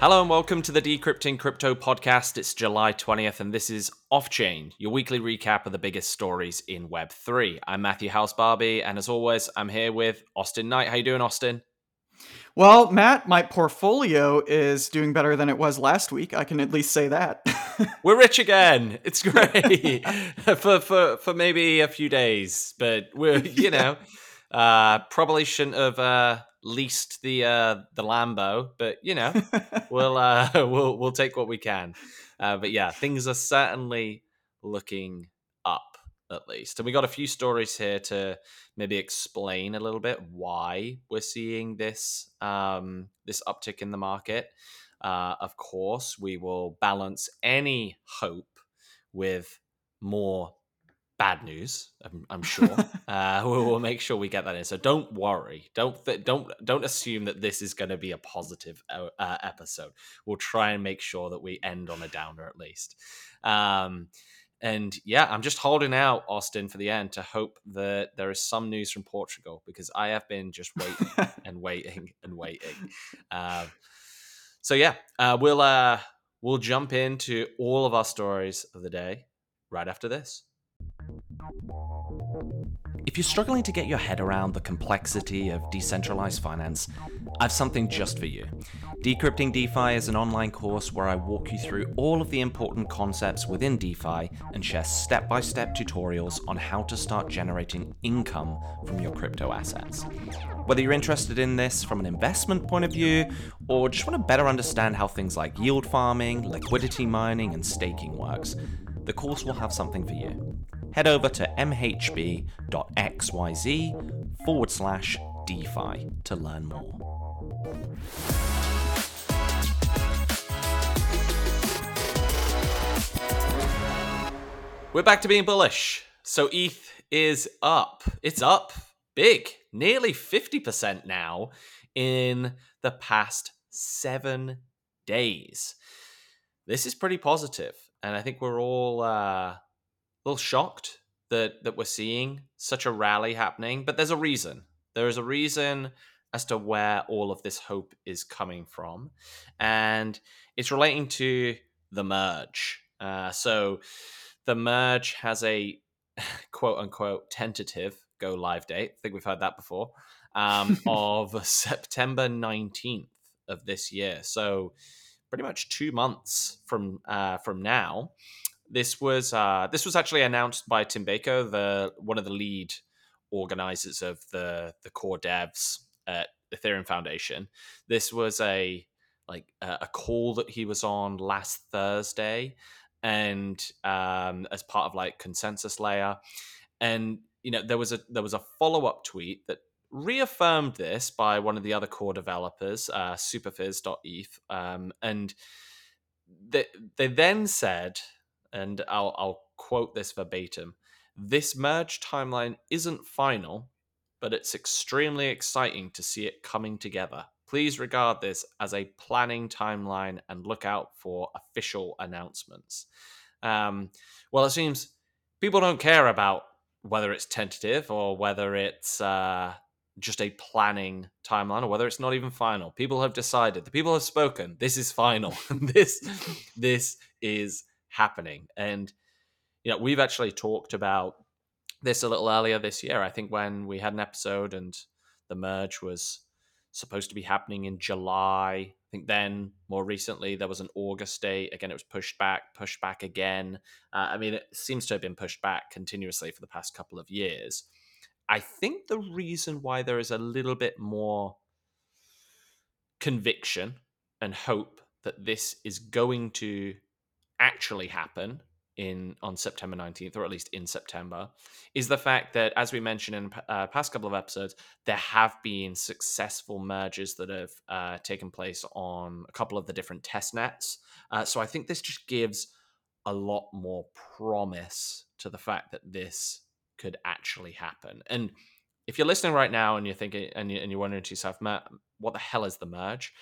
Hello and welcome to the Decrypting Crypto podcast. It's July 20th and this is Off-Chain, your weekly recap of the biggest stories in Web3. I'm Matthew House Barby and as always, I'm here with Austin Knight. How you doing, Austin? Well, Matt, my portfolio is doing better than it was last week. I can at least say that. We're rich again. It's great for maybe a few days, but we're, probably shouldn't have... leased the Lambo, but we'll take what we can. But yeah, things are certainly looking up at least, and we got a few stories here to maybe explain a little bit why we're seeing this this uptick in the market. Of course, we will balance any hope with more bad news, I'm sure. We'll make sure we get that in. So don't worry. Don't assume that this is going to be a positive episode. We'll try and make sure that we end on a downer at least. And yeah, I'm just holding out, Austin, for the end to hope that there is some news from Portugal because I have been just waiting and waiting and waiting. So yeah, we'll jump into all of our stories of the day right after this. If you're struggling to get your head around the complexity of decentralized finance, I've something just for you. Decrypting DeFi is an online course where I walk you through all of the important concepts within DeFi and share step-by-step tutorials on how to start generating income from your crypto assets. Whether you're interested in this from an investment point of view, or just want to better understand how things like yield farming, liquidity mining, and staking works, the course will have something for you. Head over to mhb.xyz/DeFi to learn more. We're back to being bullish. So ETH is up. It's up big, nearly 50% now in the past 7 days. This is pretty positive. And I think we're all a little shocked that we're seeing such a rally happening, but there's a reason. There is a reason as to where all of this hope is coming from, and it's relating to the merge. So the merge has a quote-unquote tentative go-live date. I think we've heard that before, of September 19th of this year. So pretty much 2 months from now. This was actually announced by Tim Beiko, one of the lead organizers of the core devs at Ethereum Foundation. This was a call that he was on last Thursday, and as part of consensus layer, and there was a follow up tweet that reaffirmed this by one of the other core developers, superfizz.eth, and they then said. And I'll quote this verbatim. This merge timeline isn't final, but it's extremely exciting to see it coming together. Please regard this as a planning timeline and look out for official announcements. Well, it seems people don't care about whether it's tentative or whether it's just a planning timeline or whether it's not even final. People have decided. The people have spoken. This is final. This is happening. And we've actually talked about this a little earlier this year, I think, when we had an episode and the merge was supposed to be happening in July. I think then more recently there was an August date. Again, it was pushed back again. It seems to have been pushed back continuously for the past couple of years. I think the reason why there is a little bit more conviction and hope that this is going to actually happen on September 19th, or at least in September, is the fact that, as we mentioned in past couple of episodes, there have been successful merges that have taken place on a couple of the different test nets. So I think this just gives a lot more promise to the fact that this could actually happen. And if you're listening right now and you're thinking and you're wondering to yourself, Matt, what the hell is the merge?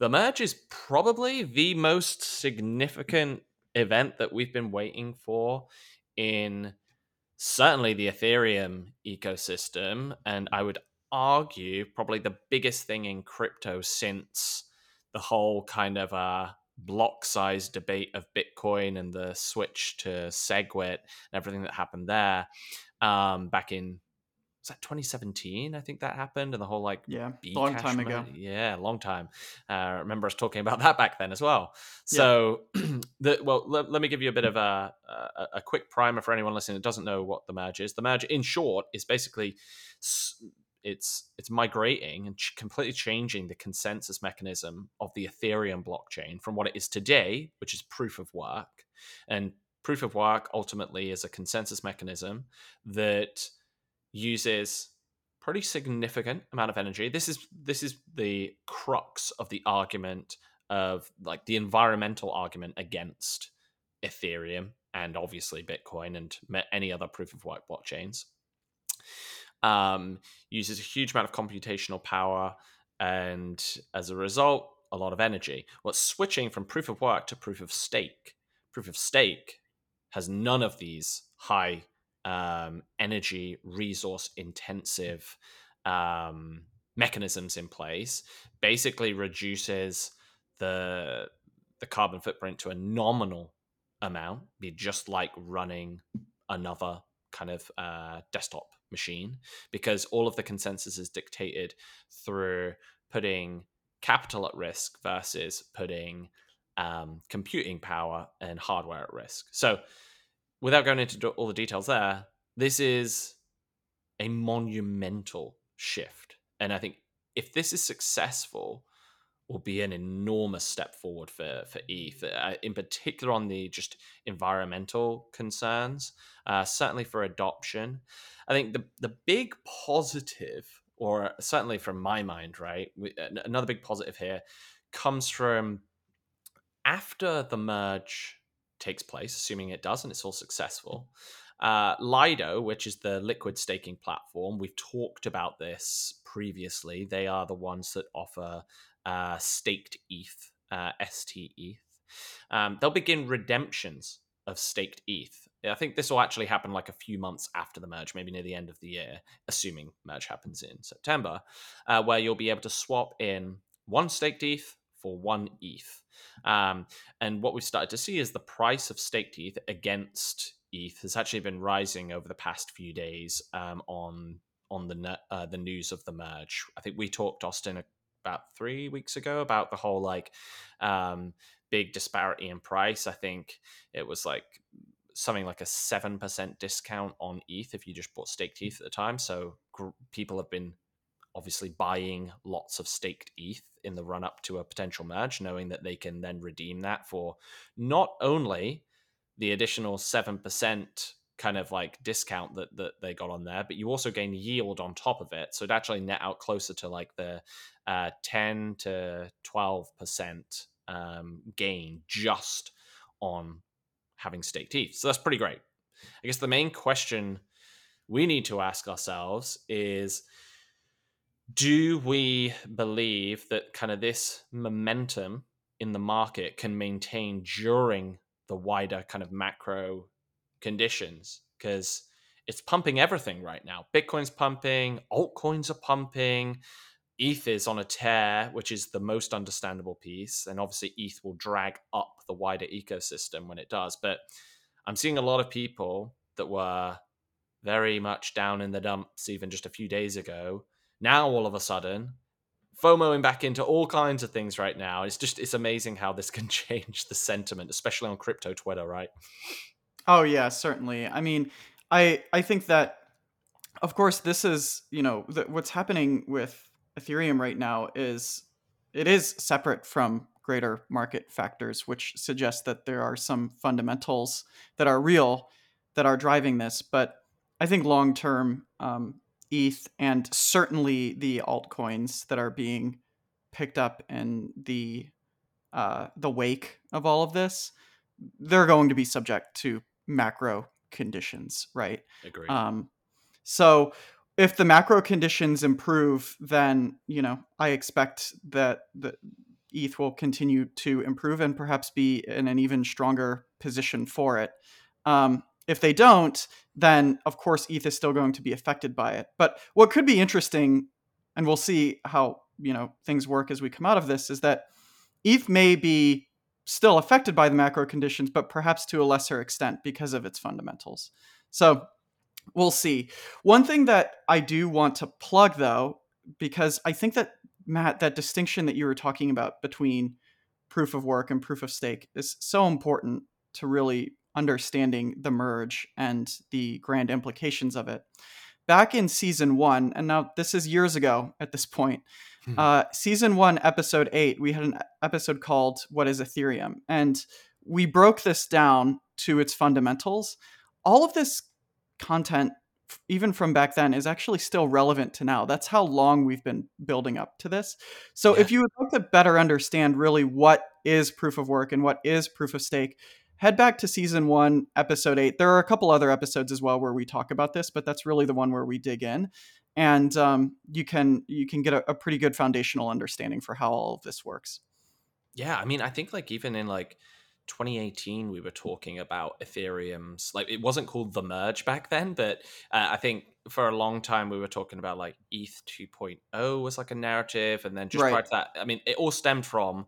The merge is probably the most significant event that we've been waiting for in certainly the Ethereum ecosystem, and I would argue probably the biggest thing in crypto since the whole kind of block size debate of Bitcoin and the switch to SegWit and everything that happened there back in, was that 2017? I think that happened, and the whole like long time ago. Yeah, long time. I remember us talking about that back then as well. So, let me give you a bit of a quick primer for anyone listening that doesn't know what the merge is. The merge, in short, is basically it's migrating and completely changing the consensus mechanism of the Ethereum blockchain from what it is today, which is proof of work. And proof of work ultimately is a consensus mechanism that uses pretty significant amount of energy. This is the crux of the argument of like the environmental argument against Ethereum and obviously Bitcoin and any other proof of work blockchains. Uses a huge amount of computational power and as a result, a lot of energy. Well, switching from proof of work to proof of stake. Proof of stake has none of these high energy resource intensive mechanisms in place, basically reduces the carbon footprint to a nominal amount, be just like running another kind of desktop machine, because all of the consensus is dictated through putting capital at risk versus putting computing power and hardware at risk. So without going into all the details there, this is a monumental shift. And I think if this is successful, will be an enormous step forward for ETH, in particular on the just environmental concerns, certainly for adoption. I think the big positive, or certainly from my mind, right, another big positive here comes from after the merge takes place, assuming it does and it's all successful. Lido, which is the liquid staking platform, we've talked about this previously. They are the ones that offer staked ETH, STETH. They'll begin redemptions of staked ETH. I think this will actually happen like a few months after the merge, maybe near the end of the year, assuming merge happens in September, where you'll be able to swap in one staked ETH for one ETH. And what we've started to see is the price of staked ETH against ETH has actually been rising over the past few days on the news of the merge. I think we talked, Austin, about 3 weeks ago about the whole like big disparity in price. I think it was like something like a 7% discount on ETH if you just bought staked ETH at the time. So people have been obviously buying lots of staked ETH in the run up to a potential merge, knowing that they can then redeem that for not only the additional 7% kind of like discount that they got on there, but you also gain yield on top of it. So it actually net out closer to like the 10 to 12% gain just on having staked ETH. So that's pretty great. I guess the main question we need to ask ourselves is, do we believe that kind of this momentum in the market can maintain during the wider kind of macro conditions? Because it's pumping everything right now. Bitcoin's pumping, altcoins are pumping, ETH is on a tear, which is the most understandable piece. And obviously ETH will drag up the wider ecosystem when it does. But I'm seeing a lot of people that were very much down in the dumps even just a few days ago, now all of a sudden FOMOing back into all kinds of things right now. It's amazing how this can change the sentiment, especially on crypto Twitter, right? Oh yeah, certainly. I mean, I think that, of course, this is, you know, what's happening with Ethereum right now is it is separate from greater market factors, which suggests that there are some fundamentals that are real that are driving this. But I think long-term, ETH and certainly the altcoins that are being picked up in the wake of all of this, they're going to be subject to macro conditions, right? Agreed. So if the macro conditions improve, then, you know, I expect that the ETH will continue to improve and perhaps be in an even stronger position for it. If they don't, then of course ETH is still going to be affected by it. But what could be interesting and we'll see how, you know, things work as we come out of this, is that ETH may be still affected by the macro conditions, but perhaps to a lesser extent because of its fundamentals. So we'll see. One thing that I do want to plug, though, because I think that, Matt, that distinction that you were talking about between proof of work and proof of stake is so important to really understanding the merge and the grand implications of it. Back in season one, and now this is years ago at this point, season one, episode 8, we had an episode called What is Ethereum? And we broke this down to its fundamentals. All of this content, even from back then, is actually still relevant to now. That's how long we've been building up to this. So if you would like to better understand really what is proof of work and what is proof of stake, head back to season 1, episode 8. There are a couple other episodes as well where we talk about this, but that's really the one where we dig in. And you can get a pretty good foundational understanding for how all of this works. Yeah, I mean, I think like even in like 2018, we were talking about Ethereum's, like, it wasn't called The Merge back then, but I think for a long time we were talking about like ETH 2.0 was like a narrative. And then just prior to that, I mean, it all stemmed from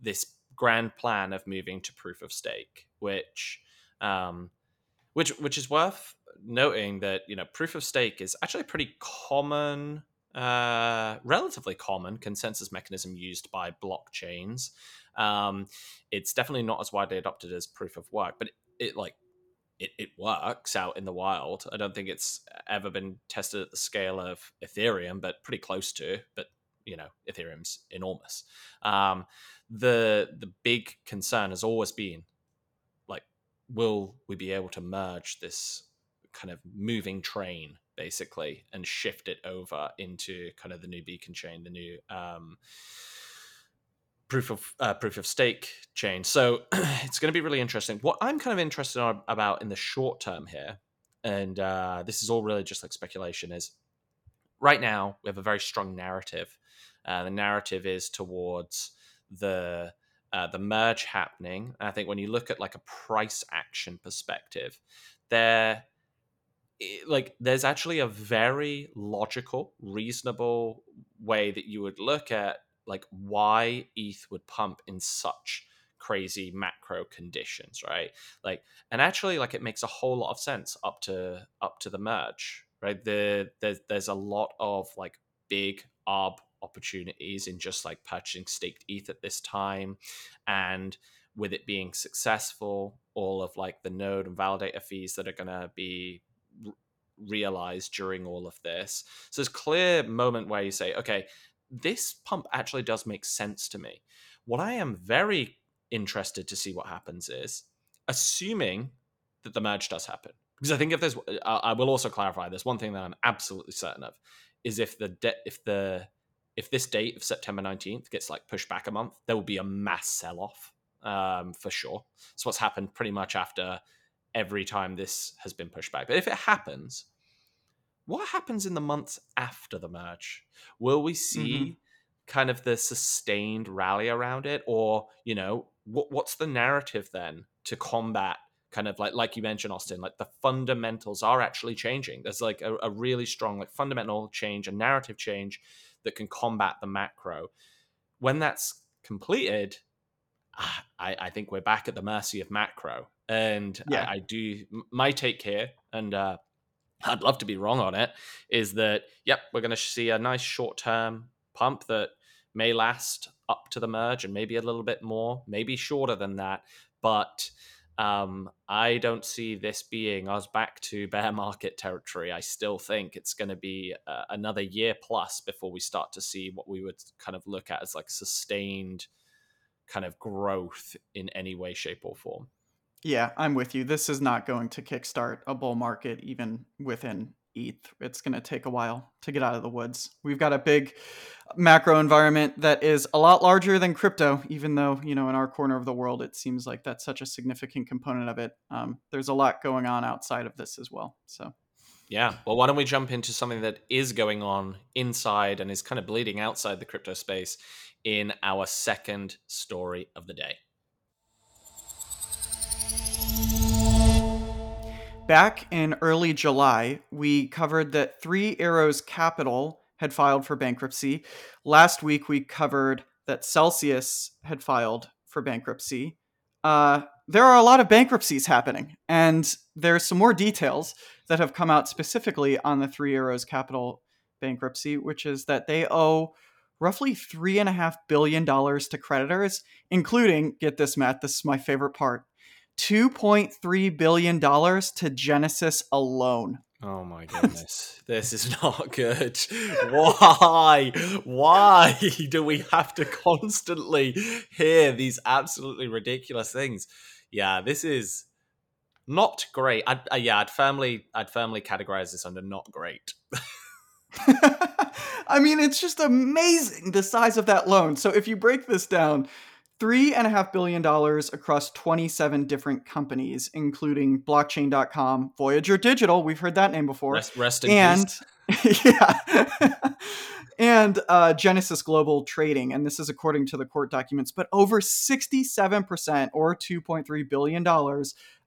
this grand plan of moving to proof of stake, which is worth noting that, you know, proof of stake is actually a pretty common, relatively common consensus mechanism used by blockchains. It's definitely not as widely adopted as proof of work, but it works out in the wild. I don't think it's ever been tested at the scale of Ethereum, but pretty close to. But, you know, Ethereum's enormous. The big concern has always been, like, will we be able to merge this kind of moving train, basically, and shift it over into kind of the new beacon chain, the new proof of stake chain. So it's going to be really interesting. What I'm kind of interested about in the short term here, and this is all really just like speculation, is right now we have a very strong narrative. The narrative is towards the merge happening. And I think when you look at like a price action perspective, there's actually a very logical, reasonable way that you would look at like why ETH would pump in such crazy macro conditions, right? Like, and actually, like, it makes a whole lot of sense up to the merge, right? There's a lot of like big arb opportunities in just like purchasing staked ETH at this time, and with it being successful, all of like the node and validator fees that are going to be realized during all of this. So there's a clear moment where you say, okay, this pump actually does make sense to me. What I am very interested to see what happens is, assuming that the merge does happen, because I think if there's, I will also clarify, there's one thing that I'm absolutely certain of, is if this date of September 19th gets like pushed back a month, there will be a mass sell-off for sure. So what's happened pretty much after every time this has been pushed back. But if it happens, what happens in the months after the merge? Will we see kind of the sustained rally around it? Or, you know, what's the narrative then to combat kind of like you mentioned, Austin, like the fundamentals are actually changing. There's like a really strong like fundamental change, a narrative change that can combat the macro. When that's completed, I think we're back at the mercy of macro. And yeah. I do, my take here, and I'd love to be wrong on it, is that, yep, we're going to see a nice short-term pump that may last up to the merge and maybe a little bit more, maybe shorter than that. But I don't see this being us back to bear market territory. I still think it's going to be another year plus before we start to see what we would kind of look at as like sustained kind of growth in any way, shape, or form. Yeah, I'm with you. This is not going to kickstart a bull market even within ETH. It's going to take a while to get out of the woods. We've got a big macro environment that is a lot larger than crypto, even though, you know, in our corner of the world, it seems like that's such a significant component of it. There's a lot going on outside of this as well. So, yeah. Well, why don't we jump into something that is going on inside and is kind of bleeding outside the crypto space in our second story of the day. Back in early July, we covered that Three Arrows Capital had filed for bankruptcy. Last week, we covered that Celsius had filed for bankruptcy. There are a lot of bankruptcies happening, and there's some more details that have come out specifically on the Three Arrows Capital bankruptcy, which is that they owe roughly $3.5 billion to creditors, including, get this, Matt, this is my favorite part, $2.3 billion to Genesis alone. Oh my goodness. This is not good. Why? Why do we have to constantly hear these absolutely ridiculous things? Yeah, this is not great. I'd firmly categorize this under not great. I mean, it's just amazing the size of that loan. So if you break this down, $3.5 billion across 27 different companies, including Blockchain.com, Voyager Digital, we've heard that name before. Rest in peace. Yeah. And Genesis Global Trading. And this is according to the court documents. But over 67% or $2.3 billion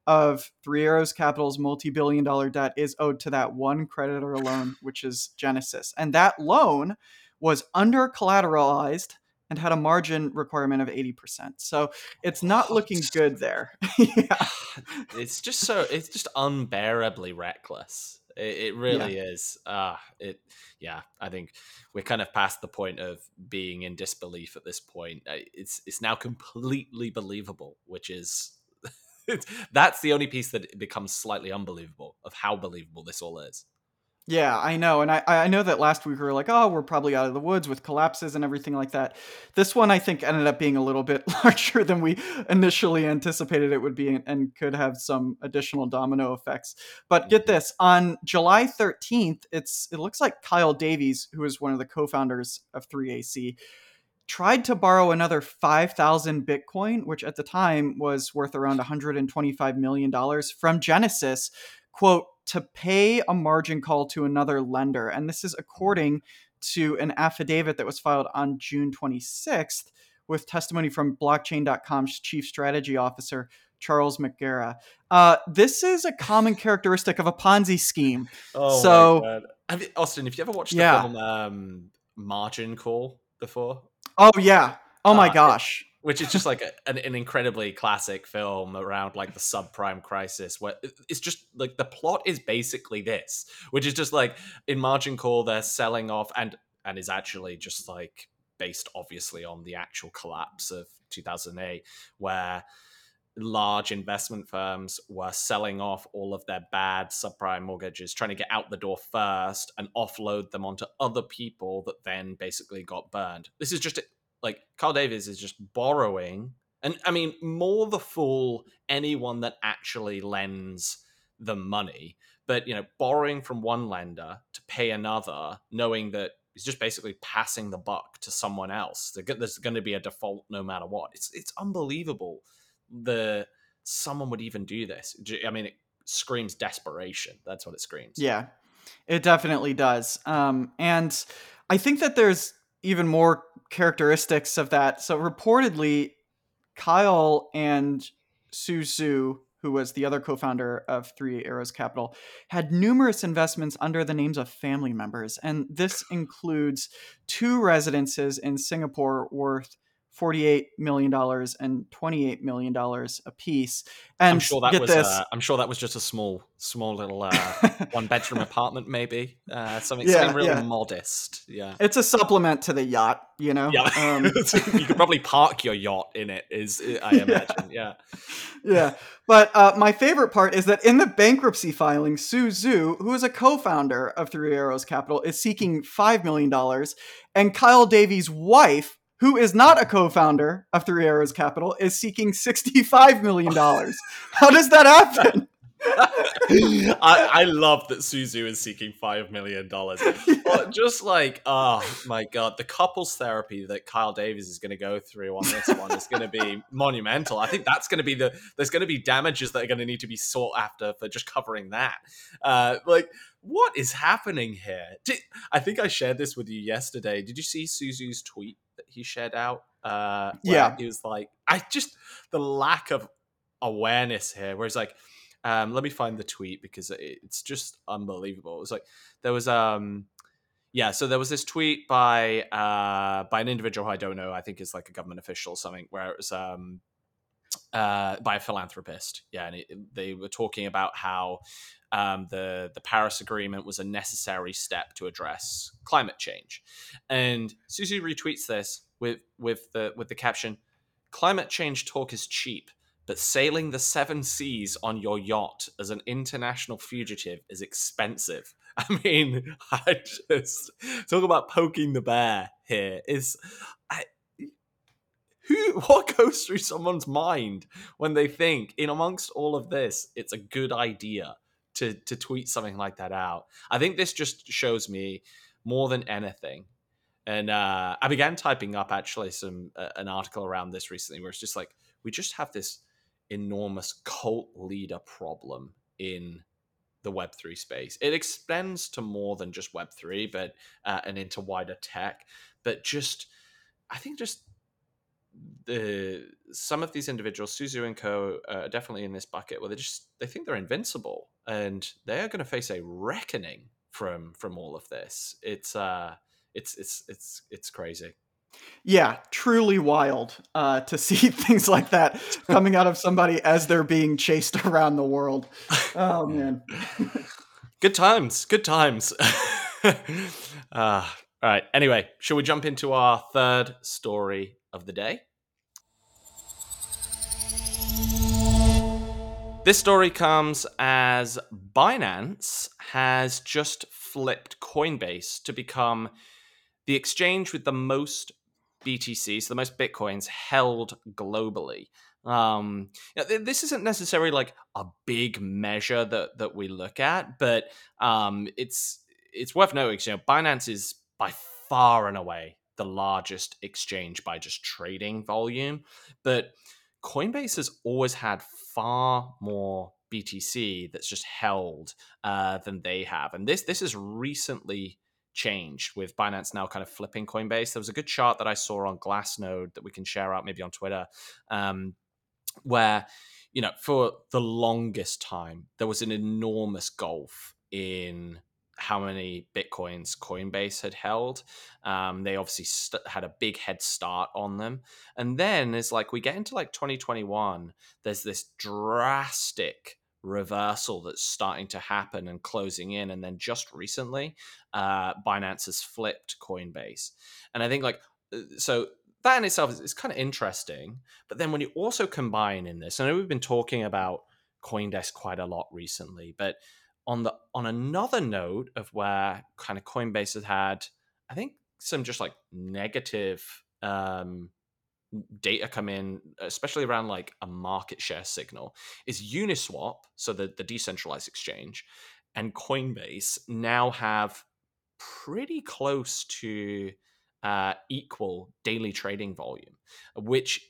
of Three Arrows Capital's multi-billion dollar debt is owed to that one creditor alone, which is Genesis. And that loan was under-collateralized and had a margin requirement of 80%. So it's not looking good there. Yeah. It's just unbearably reckless. It really is. I think we're kind of past the point of being in disbelief at this point. It's now completely believable, which is that's the only piece that becomes slightly unbelievable of how believable this all is. Yeah, I know. And I know that last week we were like, oh, we're probably out of the woods with collapses and everything like that. This one, I think, ended up being a little bit larger than we initially anticipated it would be and could have some additional domino effects. But get this, on July 13th, it looks like Kyle Davies, who is one of the co-founders of 3AC, tried to borrow another 5,000 Bitcoin, which at the time was worth around $125 million from Genesis, quote, to pay a margin call to another lender. And this is according to an affidavit that was filed on June 26th with testimony from Blockchain.com's chief strategy officer, Charles McGarrah. This is a common characteristic of a Ponzi scheme. Oh, so, my God. Have you, Austin, have you ever watched the film Margin Call before? Oh, yeah. Oh, my gosh. Which is just like an incredibly classic film around like the subprime crisis, where it's just like the plot is basically this, which is just like in Margin Call, they're selling off and is actually just like based obviously on the actual collapse of 2008, where large investment firms were selling off all of their bad subprime mortgages, trying to get out the door first and offload them onto other people that then basically got burned. This is just like Carl Davies is just borrowing. And I mean, more the fool anyone that actually lends the money. But, you know, borrowing from one lender to pay another, knowing that he's just basically passing the buck to someone else. There's going to be a default no matter what. It's unbelievable that someone would even do this. I mean, it screams desperation. That's what it screams. Yeah, it definitely does. And I think that there's even more characteristics of that. So reportedly, Kyle and Su Zhu, who was the other co-founder of Three Arrows Capital, had numerous investments under the names of family members. And this includes two residences in Singapore worth $48 million and $28 million a piece. And I'm sure that was just a small little one bedroom apartment, maybe something really modest. Yeah. It's a supplement to the yacht, you know? Yeah. You could probably park your yacht in it I imagine. Yeah. Yeah. But my favorite part is that in the bankruptcy filing, Su Zhu, who is a co-founder of Three Arrows Capital, is seeking $5 million, and Kyle Davies' wife, who is not a co-founder of Three Arrows Capital, is seeking $65 million. How does that happen? I love that Su Zhu is seeking $5 million. Yeah. Just like, oh my God, the couples therapy that Kyle Davies is going to go through on this one is going to be monumental. I think that's going to be there's going to be damages that are going to need to be sought after for just covering that. What is happening here? I think I shared this with you yesterday. Did you see Su Zhu's tweet that he shared out? He was like, the lack of awareness here, where he's like, let me find the tweet because it's just unbelievable. It was like, there was, Yeah, so there was this tweet by an individual who I don't know, I think is like a government official or something, where it was by a philanthropist. Yeah, and they were talking about how the Paris Agreement was a necessary step to address climate change. And Su Zhu retweets this with the caption, "Climate change talk is cheap, but sailing the seven seas on your yacht as an international fugitive is expensive." I mean, I just talk about poking the bear here. What goes through someone's mind when they think, in amongst all of this, it's a good idea to tweet something like that out? I think this just shows me more than anything. And I began typing up actually an article around this recently, where it's just like, we just have this enormous cult leader problem in the Web3 space. It extends to more than just Web3, but and into wider tech. But just, I think just some of these individuals, Su Zhu and co, are definitely in this bucket where they think they're invincible, and they are going to face a reckoning from all of this. It's crazy. Yeah, truly wild to see things like that coming out of somebody as they're being chased around the world. Oh, man. Good times. All right. Anyway, shall we jump into our third story of the day? This story comes as Binance has just flipped Coinbase to become the exchange with the most BTC, so the most Bitcoins held globally. This isn't necessarily like a big measure that we look at, but it's worth noting. You know, Binance is by far and away the largest exchange by just trading volume, but Coinbase has always had far more BTC that's just held than they have, and this is recently changed with Binance now kind of flipping Coinbase. There was a good chart that I saw on Glassnode that we can share out maybe on Twitter, where, you know, for the longest time, there was an enormous gulf in how many Bitcoins Coinbase had held. They obviously had a big head start on them. And then it's like we get into like 2021, there's this drastic reversal that's starting to happen and closing in, and then just recently Binance has flipped Coinbase. And I think, like, so that in itself is kind of interesting, but then when you also combine in this, I know we've been talking about Coindesk quite a lot recently, but on another note of where kind of Coinbase has had, I think, some just like negative data come in, especially around like a market share signal, is Uniswap, so the decentralized exchange, and Coinbase now have pretty close to equal daily trading volume, which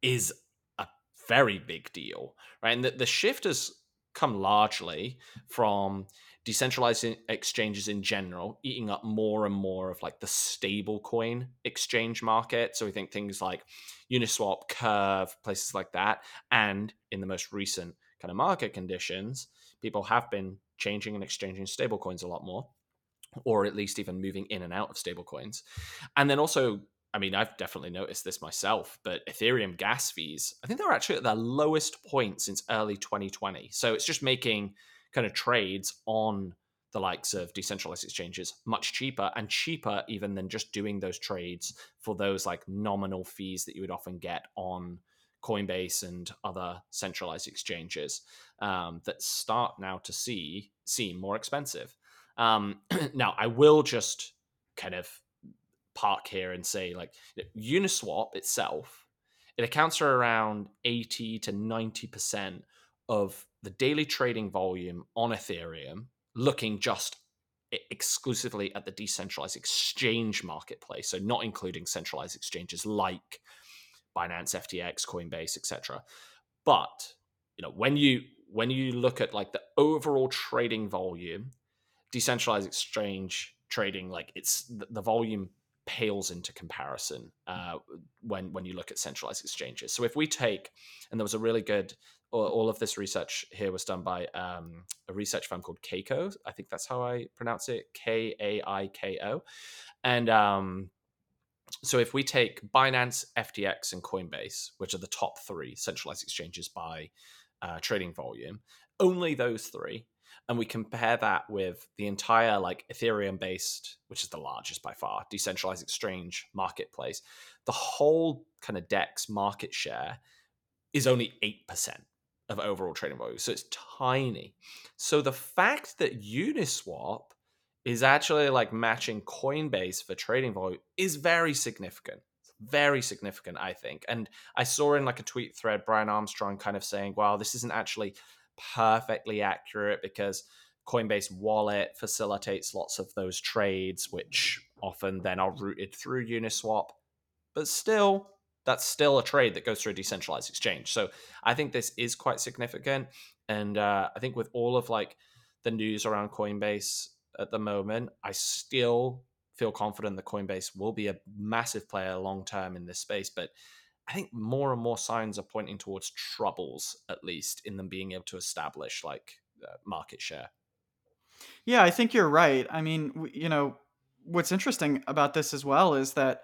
is a very big deal, right? And the shift has come largely from decentralized exchanges in general eating up more and more of like the stablecoin exchange market. So we think things like Uniswap, Curve, places like that. And in the most recent kind of market conditions, people have been changing and exchanging stablecoins a lot more, or at least even moving in and out of stablecoins. And then also, I mean, I've definitely noticed this myself, but Ethereum gas fees, I think they're actually at their lowest point since early 2020. So it's just making kind of trades on the likes of decentralized exchanges much cheaper, and cheaper even than just doing those trades for those like nominal fees that you would often get on Coinbase and other centralized exchanges that start now to seem more expensive. Now, I will just kind of park here and say, like, Uniswap itself, it accounts for around 80 to 90% of the daily trading volume on Ethereum, looking just exclusively at the decentralized exchange marketplace, so not including centralized exchanges like Binance, FTX, Coinbase, etc. But, you know, when you look at like the overall trading volume, decentralized exchange trading, like, it's the volume pales into comparison when you look at centralized exchanges. So if we take, and there was a really good, all of this research here was done by a research firm called Keiko. I think that's how I pronounce it, K-A-I-K-O. And so if we take Binance, FTX, and Coinbase, which are the top three centralized exchanges by trading volume, only those three, and we compare that with the entire like Ethereum-based, which is the largest by far, decentralized exchange marketplace, the whole kind of DEX market share is only 8% of overall trading volume. So it's tiny. So the fact that Uniswap is actually like matching Coinbase for trading volume is very significant. Very significant, I think. And I saw in like a tweet thread, Brian Armstrong kind of saying, wow, this isn't actually perfectly accurate because Coinbase Wallet facilitates lots of those trades, which often then are routed through Uniswap. But still, that's still a trade that goes through a decentralized exchange. So I think this is quite significant. And I think with all of like the news around Coinbase at the moment, I still feel confident that Coinbase will be a massive player long-term in this space. But I think more and more signs are pointing towards troubles, at least in them being able to establish like market share. Yeah, I think you're right. I mean, you know, what's interesting about this as well is that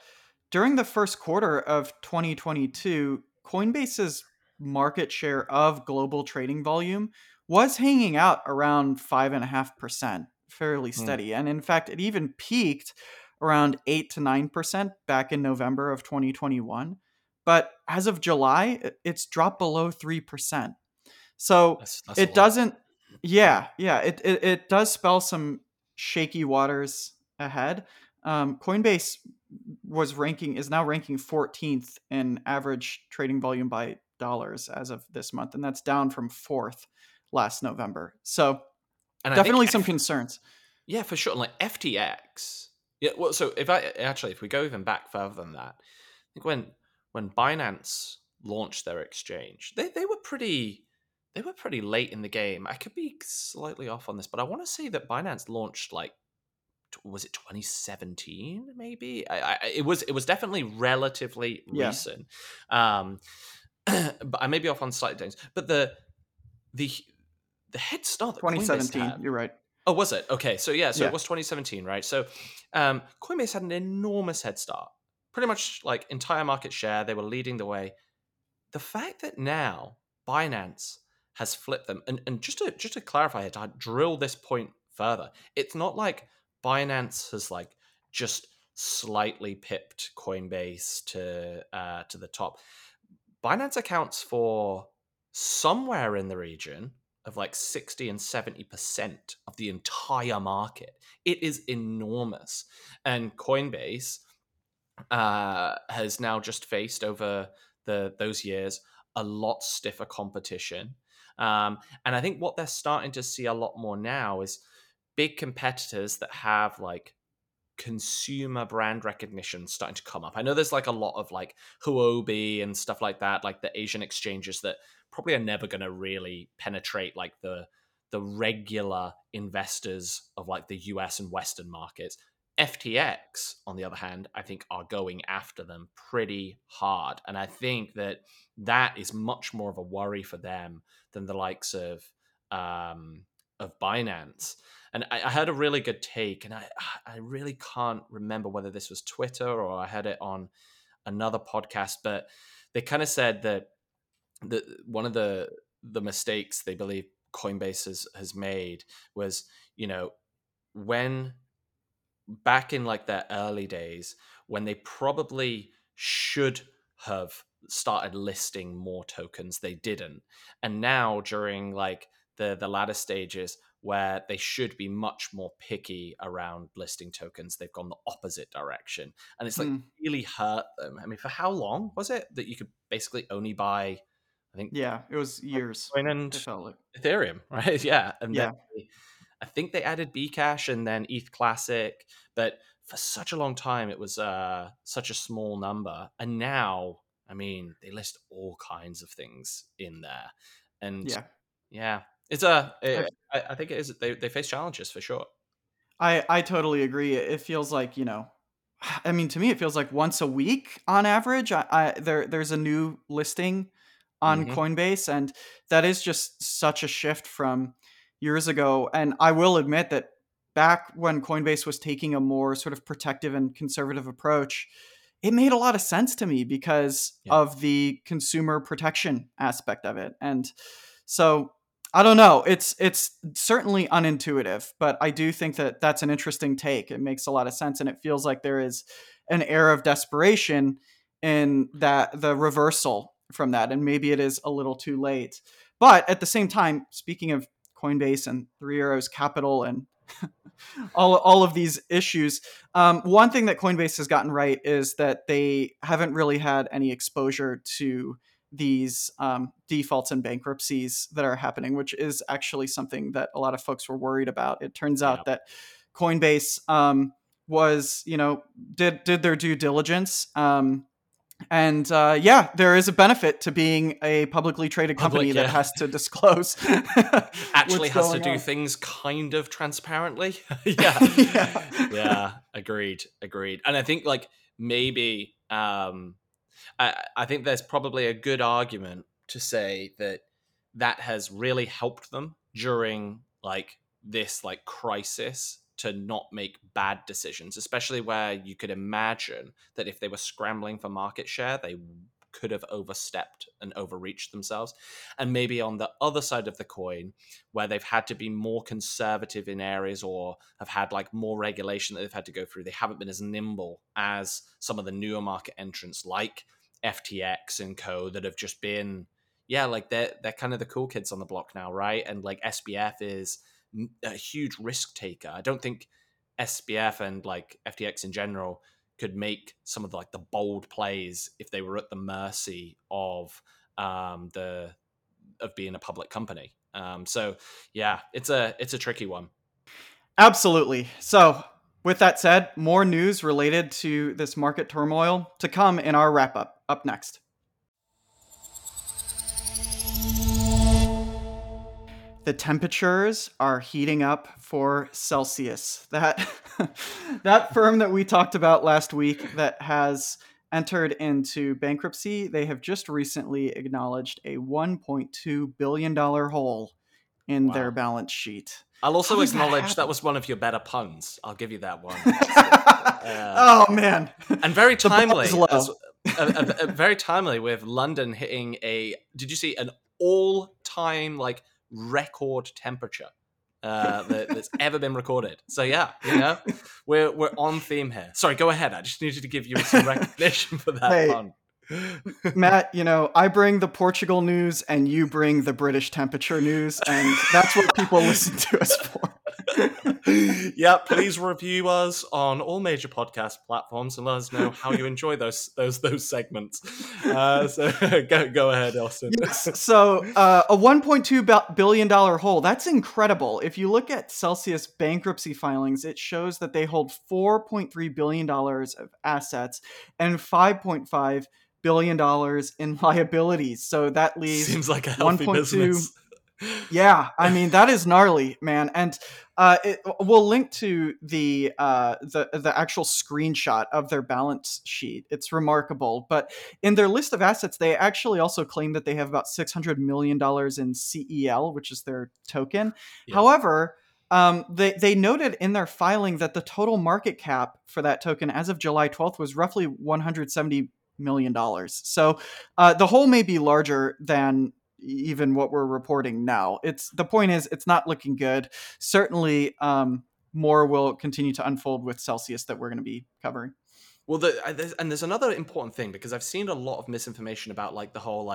during the first quarter of 2022, Coinbase's market share of global trading volume was hanging out around 5.5%, fairly steady. And in fact, it even peaked around 8 to 9% back in November of 2021. But as of July, it's dropped below 3%. So that's it doesn't, it does spell some shaky waters ahead. Coinbase is now ranking 14th in average trading volume by dollars as of this month, and that's down from 4th last November. So definitely some concerns. Yeah, for sure. Like FTX. Yeah. Well, so if we go even back further than that, I think when Binance launched their exchange, they were pretty late in the game. I could be slightly off on this, but I want to say that Binance launched like, was it 2017 maybe? It was definitely relatively recent. But I may be off on slight things. But the head start that 2017, Coinbase had, you're right. Oh, was it? Okay, so yeah, so it was 2017, right? So Coinbase had an enormous head start. Pretty much like entire market share, they were leading the way. The fact that now Binance has flipped them, and just to clarify here, to drill this point further, it's not like Binance has like just slightly pipped Coinbase to the top. Binance accounts for somewhere in the region of like 60 and 70% of the entire market. It is enormous, and Coinbase has now just faced over those years a lot stiffer competition, and I think what they're starting to see a lot more now is big competitors that have like consumer brand recognition starting to come up. I know there's like a lot of like Huobi and stuff like that, like the Asian exchanges that probably are never going to really penetrate like the regular investors of like the US and Western markets. FTX, on the other hand, I think are going after them pretty hard. And I think that is much more of a worry for them than the likes of Binance. And I heard a really good take, and I really can't remember whether this was Twitter or I heard it on another podcast, but they kind of said that one of the mistakes they believe Coinbase has made was, you know, when back in like their early days, when they probably should have started listing more tokens, they didn't. And now during like the latter stages where they should be much more picky around listing tokens, they've gone the opposite direction. And it's like really hurt them. I mean, for how long was it that you could basically only buy, I think, yeah, it was years. And Ethereum, right? Yeah. And yeah. I think they added Bcash and then ETH Classic, but for such a long time, it was such a small number. And now, I mean, they list all kinds of things in there. And yeah, I think it is, they face challenges for sure. I totally agree. It feels like, you know, I mean, to me, it feels like once a week on average, there's a new listing on Coinbase. And that is just such a shift from years ago. And I will admit that back when Coinbase was taking a more sort of protective and conservative approach, it made a lot of sense to me because of the consumer protection aspect of it. And so I don't know. It's certainly unintuitive, but I do think that that's an interesting take. It makes a lot of sense. And it feels like there is an air of desperation in that the reversal from that. And maybe it is a little too late, but at the same time, speaking of Coinbase and Three Arrows Capital and all of these issues, one thing that Coinbase has gotten right is that they haven't really had any exposure to these defaults and bankruptcies that are happening, which is actually something that a lot of folks were worried about. It turns out that Coinbase did their due diligence. And there is a benefit to being a publicly traded company that has to disclose. Actually has to do things kind of transparently. Agreed. And I think like maybe I think there's probably a good argument to say that has really helped them during like this like crisis to not make bad decisions, especially where you could imagine that if they were scrambling for market share, they could have overstepped and overreached themselves. And maybe on the other side of the coin, where they've had to be more conservative in areas or have had like more regulation that they've had to go through, they haven't been as nimble as some of the newer market entrants like FTX and co that have just been, they're kind of the cool kids on the block now, right? And like SBF is a huge risk taker. I don't think SBF and like FTX in general could make some of the bold plays if they were at the mercy of being a public company. It's a tricky one. Absolutely. So with that said, more news related to this market turmoil to come in our wrap up next. The temperatures are heating up for Celsius. That firm that we talked about last week that has entered into bankruptcy, they have just recently acknowledged a $1.2 billion hole in their balance sheet. I'll also acknowledge that was one of your better puns. I'll give you that one. Oh, man. And very timely. Very timely with London hitting did you see an all-time record temperature that's ever been recorded. So we're on theme here. Sorry, go ahead. I just needed to give you some recognition for that one. Matt, I bring the Portugal news and you bring the British temperature news, and that's what people listen to us for. Please review us on all major podcast platforms and let us know how you enjoy those segments. Go ahead, Austin. Yes, so a $1.2 billion hole, that's incredible. If you look at Celsius bankruptcy filings, it shows that they hold $4.3 billion of assets and $5.5 billion in liabilities. So that leaves seems like a healthy business. Yeah, I mean, that is gnarly, man. And we'll link to the actual screenshot of their balance sheet. It's remarkable. But in their list of assets, they actually also claim that they have about $600 million in CEL, which is their token. Yeah. However, they noted in their filing that the total market cap for that token as of July 12th was roughly $170 million. So the hole may be larger than even what we're reporting now. The point is, it's not looking good. Certainly, more will continue to unfold with Celsius that we're going to be covering. Well, there's another important thing, because I've seen a lot of misinformation about the whole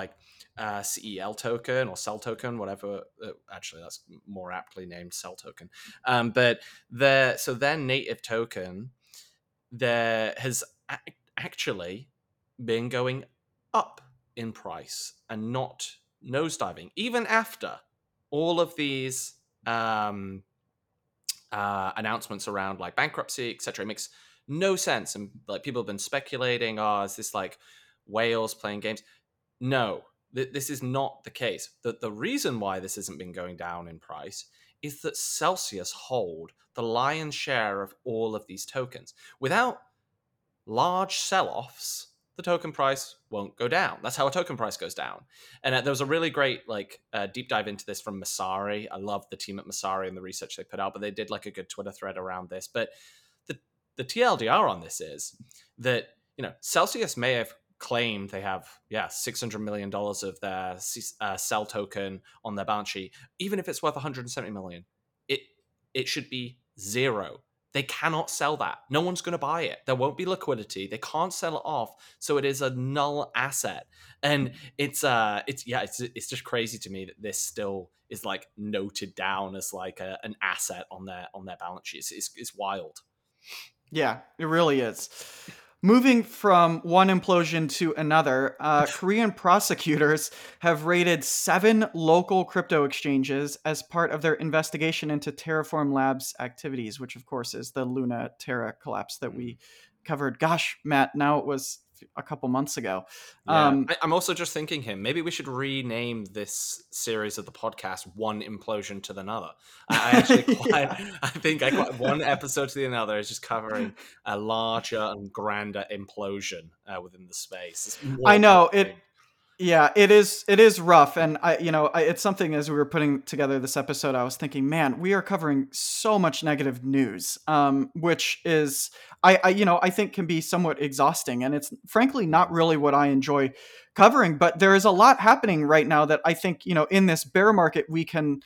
CEL token or CEL token, whatever. Actually, that's more aptly named CEL token. But their native token there has actually been going up in price and not nosediving, even after all of these announcements around bankruptcy, etc. It makes no sense, and people have been speculating, is this whales playing games? No, this is not the case. The reason why this hasn't been going down in price is that Celsius hold the lion's share of all of these tokens. Without large sell-offs, the token price won't go down. That's how a token price goes down. And there was a really great deep dive into this from Messari. I love the team at Messari and the research they put out, but they did like a good Twitter thread around this. But the TLDR on this is that, you know, Celsius may have claimed they have, $600 million of their sell token on their balance sheet. Even if it's worth $170 million, it should be zero. They cannot sell that. No one's going to buy it. There won't be liquidity. They can't sell it off. So it is a null asset. And it's just crazy to me that this still is like noted down as like an asset on their balance sheets. It's wild. Yeah, it really is. Moving from one implosion to another, Korean prosecutors have raided 7 local crypto exchanges as part of their investigation into Terraform Labs activities, which, of course, is the Luna Terra collapse that we covered. Gosh, Matt, now it was a couple months ago. Yeah. I'm also just thinking here, maybe we should rename this series of the podcast One Implosion to the Another. I think one episode to the another is just covering a larger and grander implosion within the space. I know it. Yeah, it is rough. And it's something, as we were putting together this episode, I was thinking, man, we are covering so much negative news, which is, I think can be somewhat exhausting. And it's frankly not really what I enjoy covering, but there is a lot happening right now that I think, in this bear market, we can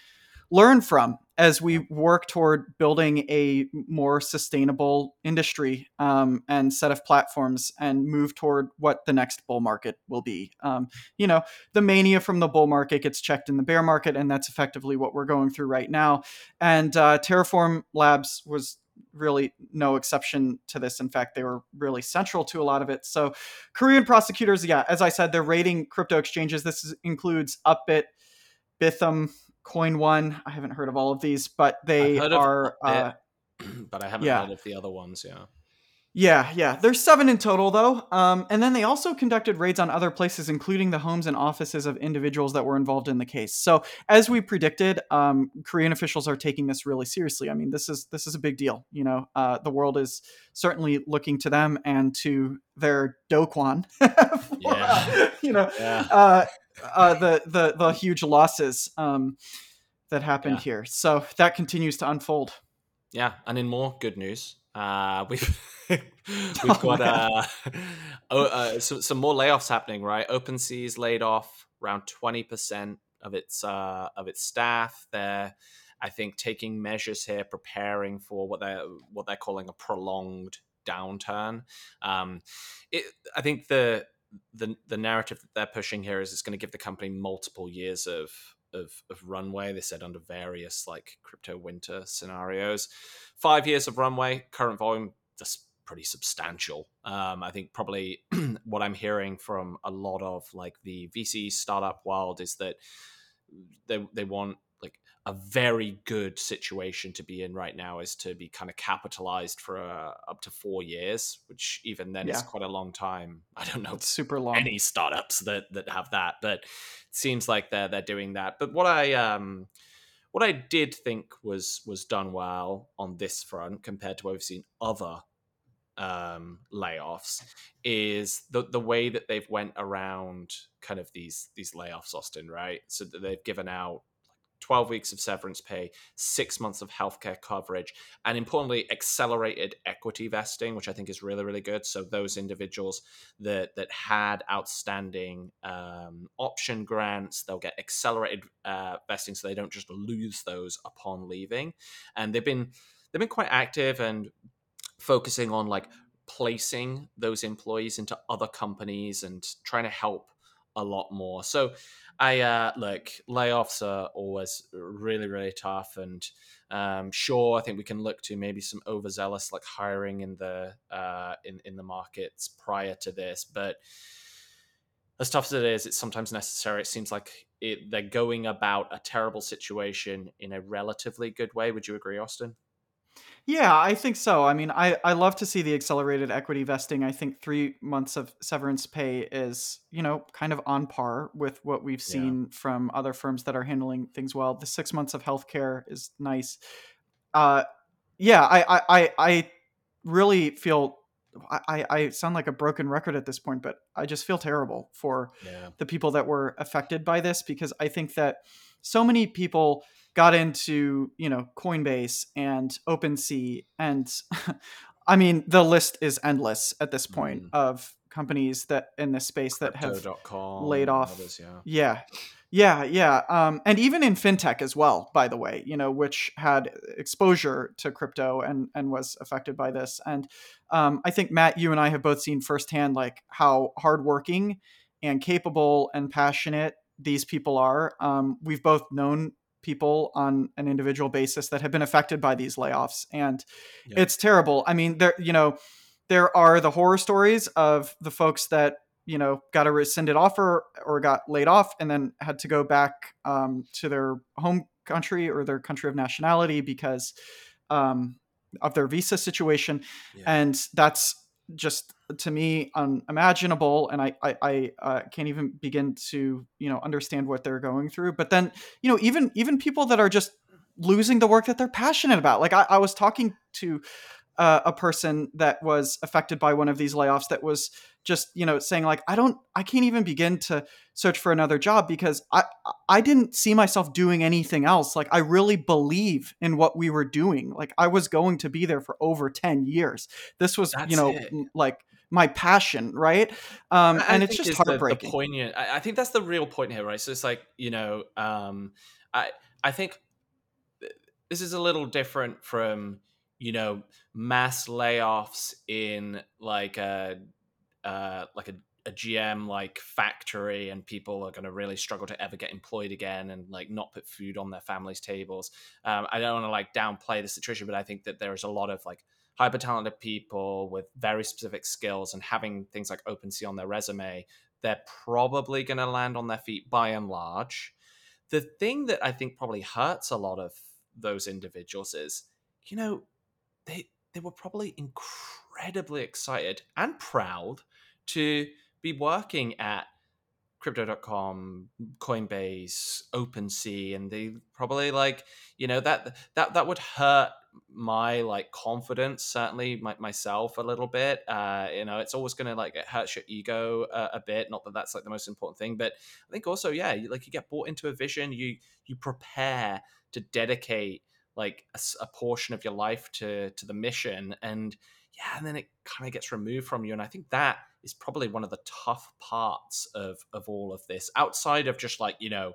learn from as we work toward building a more sustainable industry and set of platforms and move toward what the next bull market will be. The mania from the bull market gets checked in the bear market, and that's effectively what we're going through right now. And Terraform Labs was really no exception to this. In fact, they were really central to a lot of it. So Korean prosecutors, as I said, they're raiding crypto exchanges. This includes Upbit, Bithumb, Coin One. I haven't heard of all of these, but they are. But I haven't heard of the other ones. Yeah. There's 7 in total, though. And then they also conducted raids on other places, including the homes and offices of individuals that were involved in the case. So, as we predicted, Korean officials are taking this really seriously. I mean, this is a big deal. The world is certainly looking to them and to their Do Kwon. The huge losses that happened here. So that continues to unfold. Yeah, and in more good news, we've got some more layoffs happening. Right, OpenSea's laid off around 20% of its staff. They're, I think, taking measures here, preparing for what they're calling a prolonged downturn. I think the narrative that they're pushing here is it's going to give the company multiple years of runway. They said under various crypto winter scenarios, 5 years of runway, current volume. That's pretty substantial. I think probably what I'm hearing from a lot of the VC startup world is that they want a very good situation to be in right now is to be kind of capitalized for up to 4 years, which even then is quite a long time. I don't know it's super long. Any startups that have that, but it seems like they're doing that. But what I did think was done well on this front compared to what we've seen other layoffs is the way that they've went around kind of these layoffs, Austin, right? So that they've given out 12 weeks of severance pay, 6 months of healthcare coverage, and importantly, accelerated equity vesting, which I think is really, really good. So those individuals that had outstanding option grants, they'll get accelerated vesting, so they don't just lose those upon leaving. And they've been quite active and focusing on placing those employees into other companies and trying to help a lot more. So I layoffs are always really, really tough, and sure, I think we can look to maybe some overzealous hiring in the in the markets prior to this, but as tough as it is, it's sometimes necessary. It seems they're going about a terrible situation in a relatively good way. Would you agree, Austin? Yeah, I think so. I mean, I love to see the accelerated equity vesting. I think 3 months of severance pay is, kind of on par with what we've seen from other firms that are handling things well. The 6 months of healthcare is nice. I really feel I sound like a broken record at this point, but I just feel terrible for the people that were affected by this, because I think that so many people got into, you know, Coinbase and OpenSea, and I mean, the list is endless at this point of companies that in this space that Crypto.com, have laid off. Others, and even in fintech as well, by the way, you know, which had exposure to crypto and was affected by this. And I think, Matt, you and I have both seen firsthand, like, how hardworking and capable and passionate these people are. We've both known people on an individual basis that have been affected by these layoffs, and it's terrible. I mean, there, you know, there are the horror stories of the folks that, you know, got a rescinded offer or got laid off and then had to go back to their home country or their country of nationality because of their visa situation. And that's just, to me, unimaginable. And I can't even begin to, you know, understand what they're going through. But then, you know, even people that are just losing the work that they're passionate about. Like, I was talking to a person that was affected by one of these layoffs that was just, you know, saying like, I can't even begin to search for another job because I didn't see myself doing anything else. Like, I really believe in what we were doing. Like, I was going to be there for over 10 years. This was, that's, you know, like my passion. Right. And it's just heartbreaking. The poignant, I think that's the real point here. Right. So it's like, you know, I think this is a little different from, you know, mass layoffs in like a GM like factory, and people are going to really struggle to ever get employed again and like not put food on their families' tables. I don't want to like downplay the situation, but I think that there is a lot of like hyper talented people with very specific skills, and having things like OpenSea on their resume, they're probably going to land on their feet by and large. The thing that I think probably hurts a lot of those individuals is, you know, they were probably incredibly excited and proud to be working at Crypto.com, Coinbase, OpenSea, and they probably like, you know, that would hurt my like confidence, certainly myself a little bit. You know, it's always going to like, it hurts your ego a bit. Not that that's like the most important thing, but I think also, yeah, you get bought into a vision, you prepare to dedicate like a portion of your life to the mission, and then it kind of gets removed from you. And I think that is probably one of the tough parts of all of this, outside of just like, you know,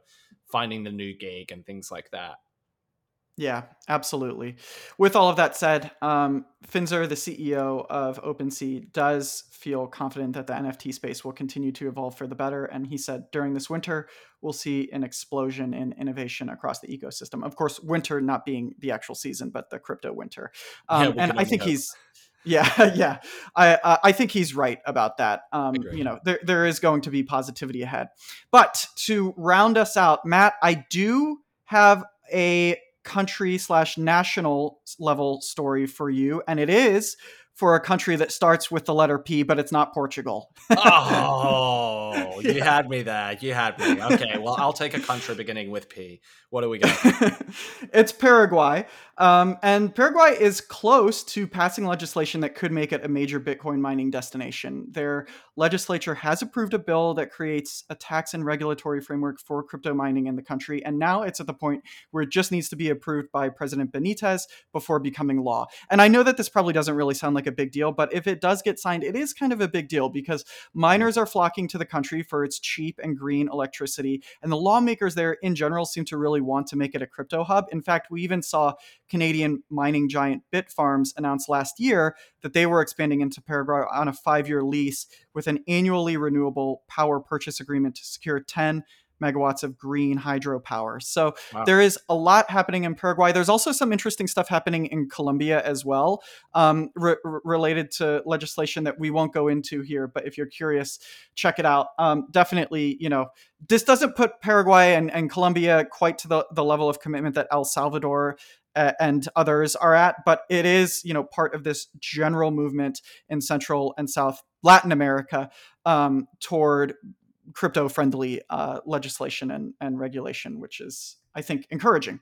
finding the new gig and things like that. Yeah, absolutely. With all of that said, Finzer, the CEO of OpenSea, does feel confident that the NFT space will continue to evolve for the better. And he said, during this winter, we'll see an explosion in innovation across the ecosystem. Of course, winter not being the actual season, but the crypto winter. I think he's right about that. You know, there is going to be positivity ahead. But to round us out, Matt, I do have a country/national level story for you, and it is for a country that starts with the letter P, but it's not Portugal. Oh, you had me there. You had me. Okay, well, I'll take a country beginning with P. What do we got? It's Paraguay. And Paraguay is close to passing legislation that could make it a major Bitcoin mining destination. Their legislature has approved a bill that creates a tax and regulatory framework for crypto mining in the country. And now it's at the point where it just needs to be approved by President Benitez before becoming law. And I know that this probably doesn't really sound like a big deal, but if it does get signed, it is kind of a big deal because miners are flocking to the country for its cheap and green electricity. And the lawmakers there in general seem to really want to make it a crypto hub. In fact, we even saw Canadian mining giant BitFarms announced last year that they were expanding into Paraguay on a 5-year lease with an annually renewable power purchase agreement to secure 10 megawatts of green hydropower. So there is a lot happening in Paraguay. There's also some interesting stuff happening in Colombia as well, related to legislation that we won't go into here. But if you're curious, check it out. Definitely, you know, this doesn't put Paraguay and Colombia quite to the level of commitment that El Salvador and others are at, but it is, you know, part of this general movement in Central and South Latin America toward crypto-friendly legislation and regulation, which is, I think, encouraging.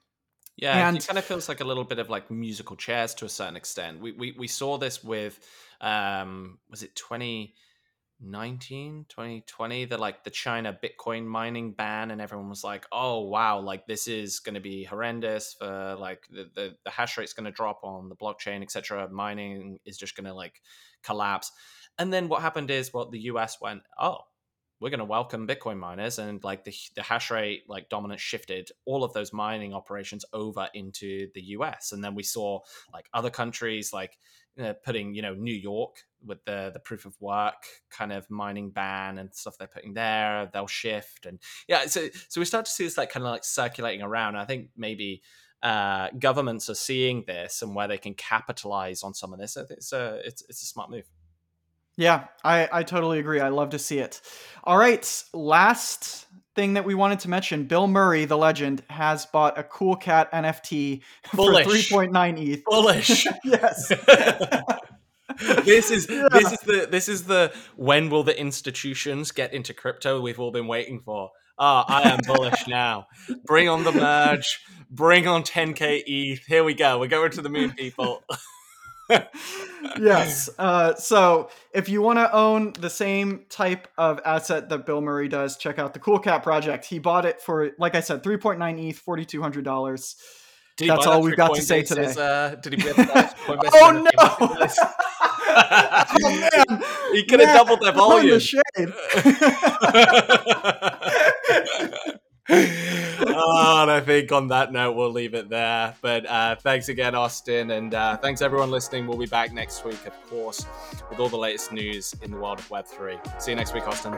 Yeah, and it kind of feels like a little bit of like musical chairs to a certain extent. We saw this with, was it 2019, 2020, the China Bitcoin mining ban, and everyone was like, oh, wow, like this is going to be horrendous for like the hash rate's going to drop on the blockchain, etc. Mining is just going to like collapse. And then what happened is the US went, oh, we're going to welcome Bitcoin miners, and like the hash rate like dominance shifted all of those mining operations over into the US. And then we saw like other countries like putting, New York with the proof of work kind of mining ban and stuff they're putting there, they'll shift. And yeah, so we start to see this like kind of like circulating around. I think maybe governments are seeing this and where they can capitalize on some of this. I think it's a smart move. Yeah, I totally agree. I love to see it. All right, last thing that we wanted to mention. Bill Murray, the legend, has bought a Cool Cat NFT for 3.9 ETH. Bullish. Yes. This is the when will the institutions get into crypto we've all been waiting for. I am bullish now. Bring on the merge. Bring on 10K ETH. Here we go. We're going to the moon, people. Yes. So if you want to own the same type of asset that Bill Murray does, check out the Cool Cat project. He bought it for, like I said, 3.9 ETH, $4,200. That's all we've got to say today. Did he oh, no! Oh, man. He could have doubled their volume. Oh, and I think on that note, we'll leave it there. But thanks again, Austin. And thanks, everyone listening. We'll be back next week, of course, with all the latest news in the world of Web3. See you next week, Austin.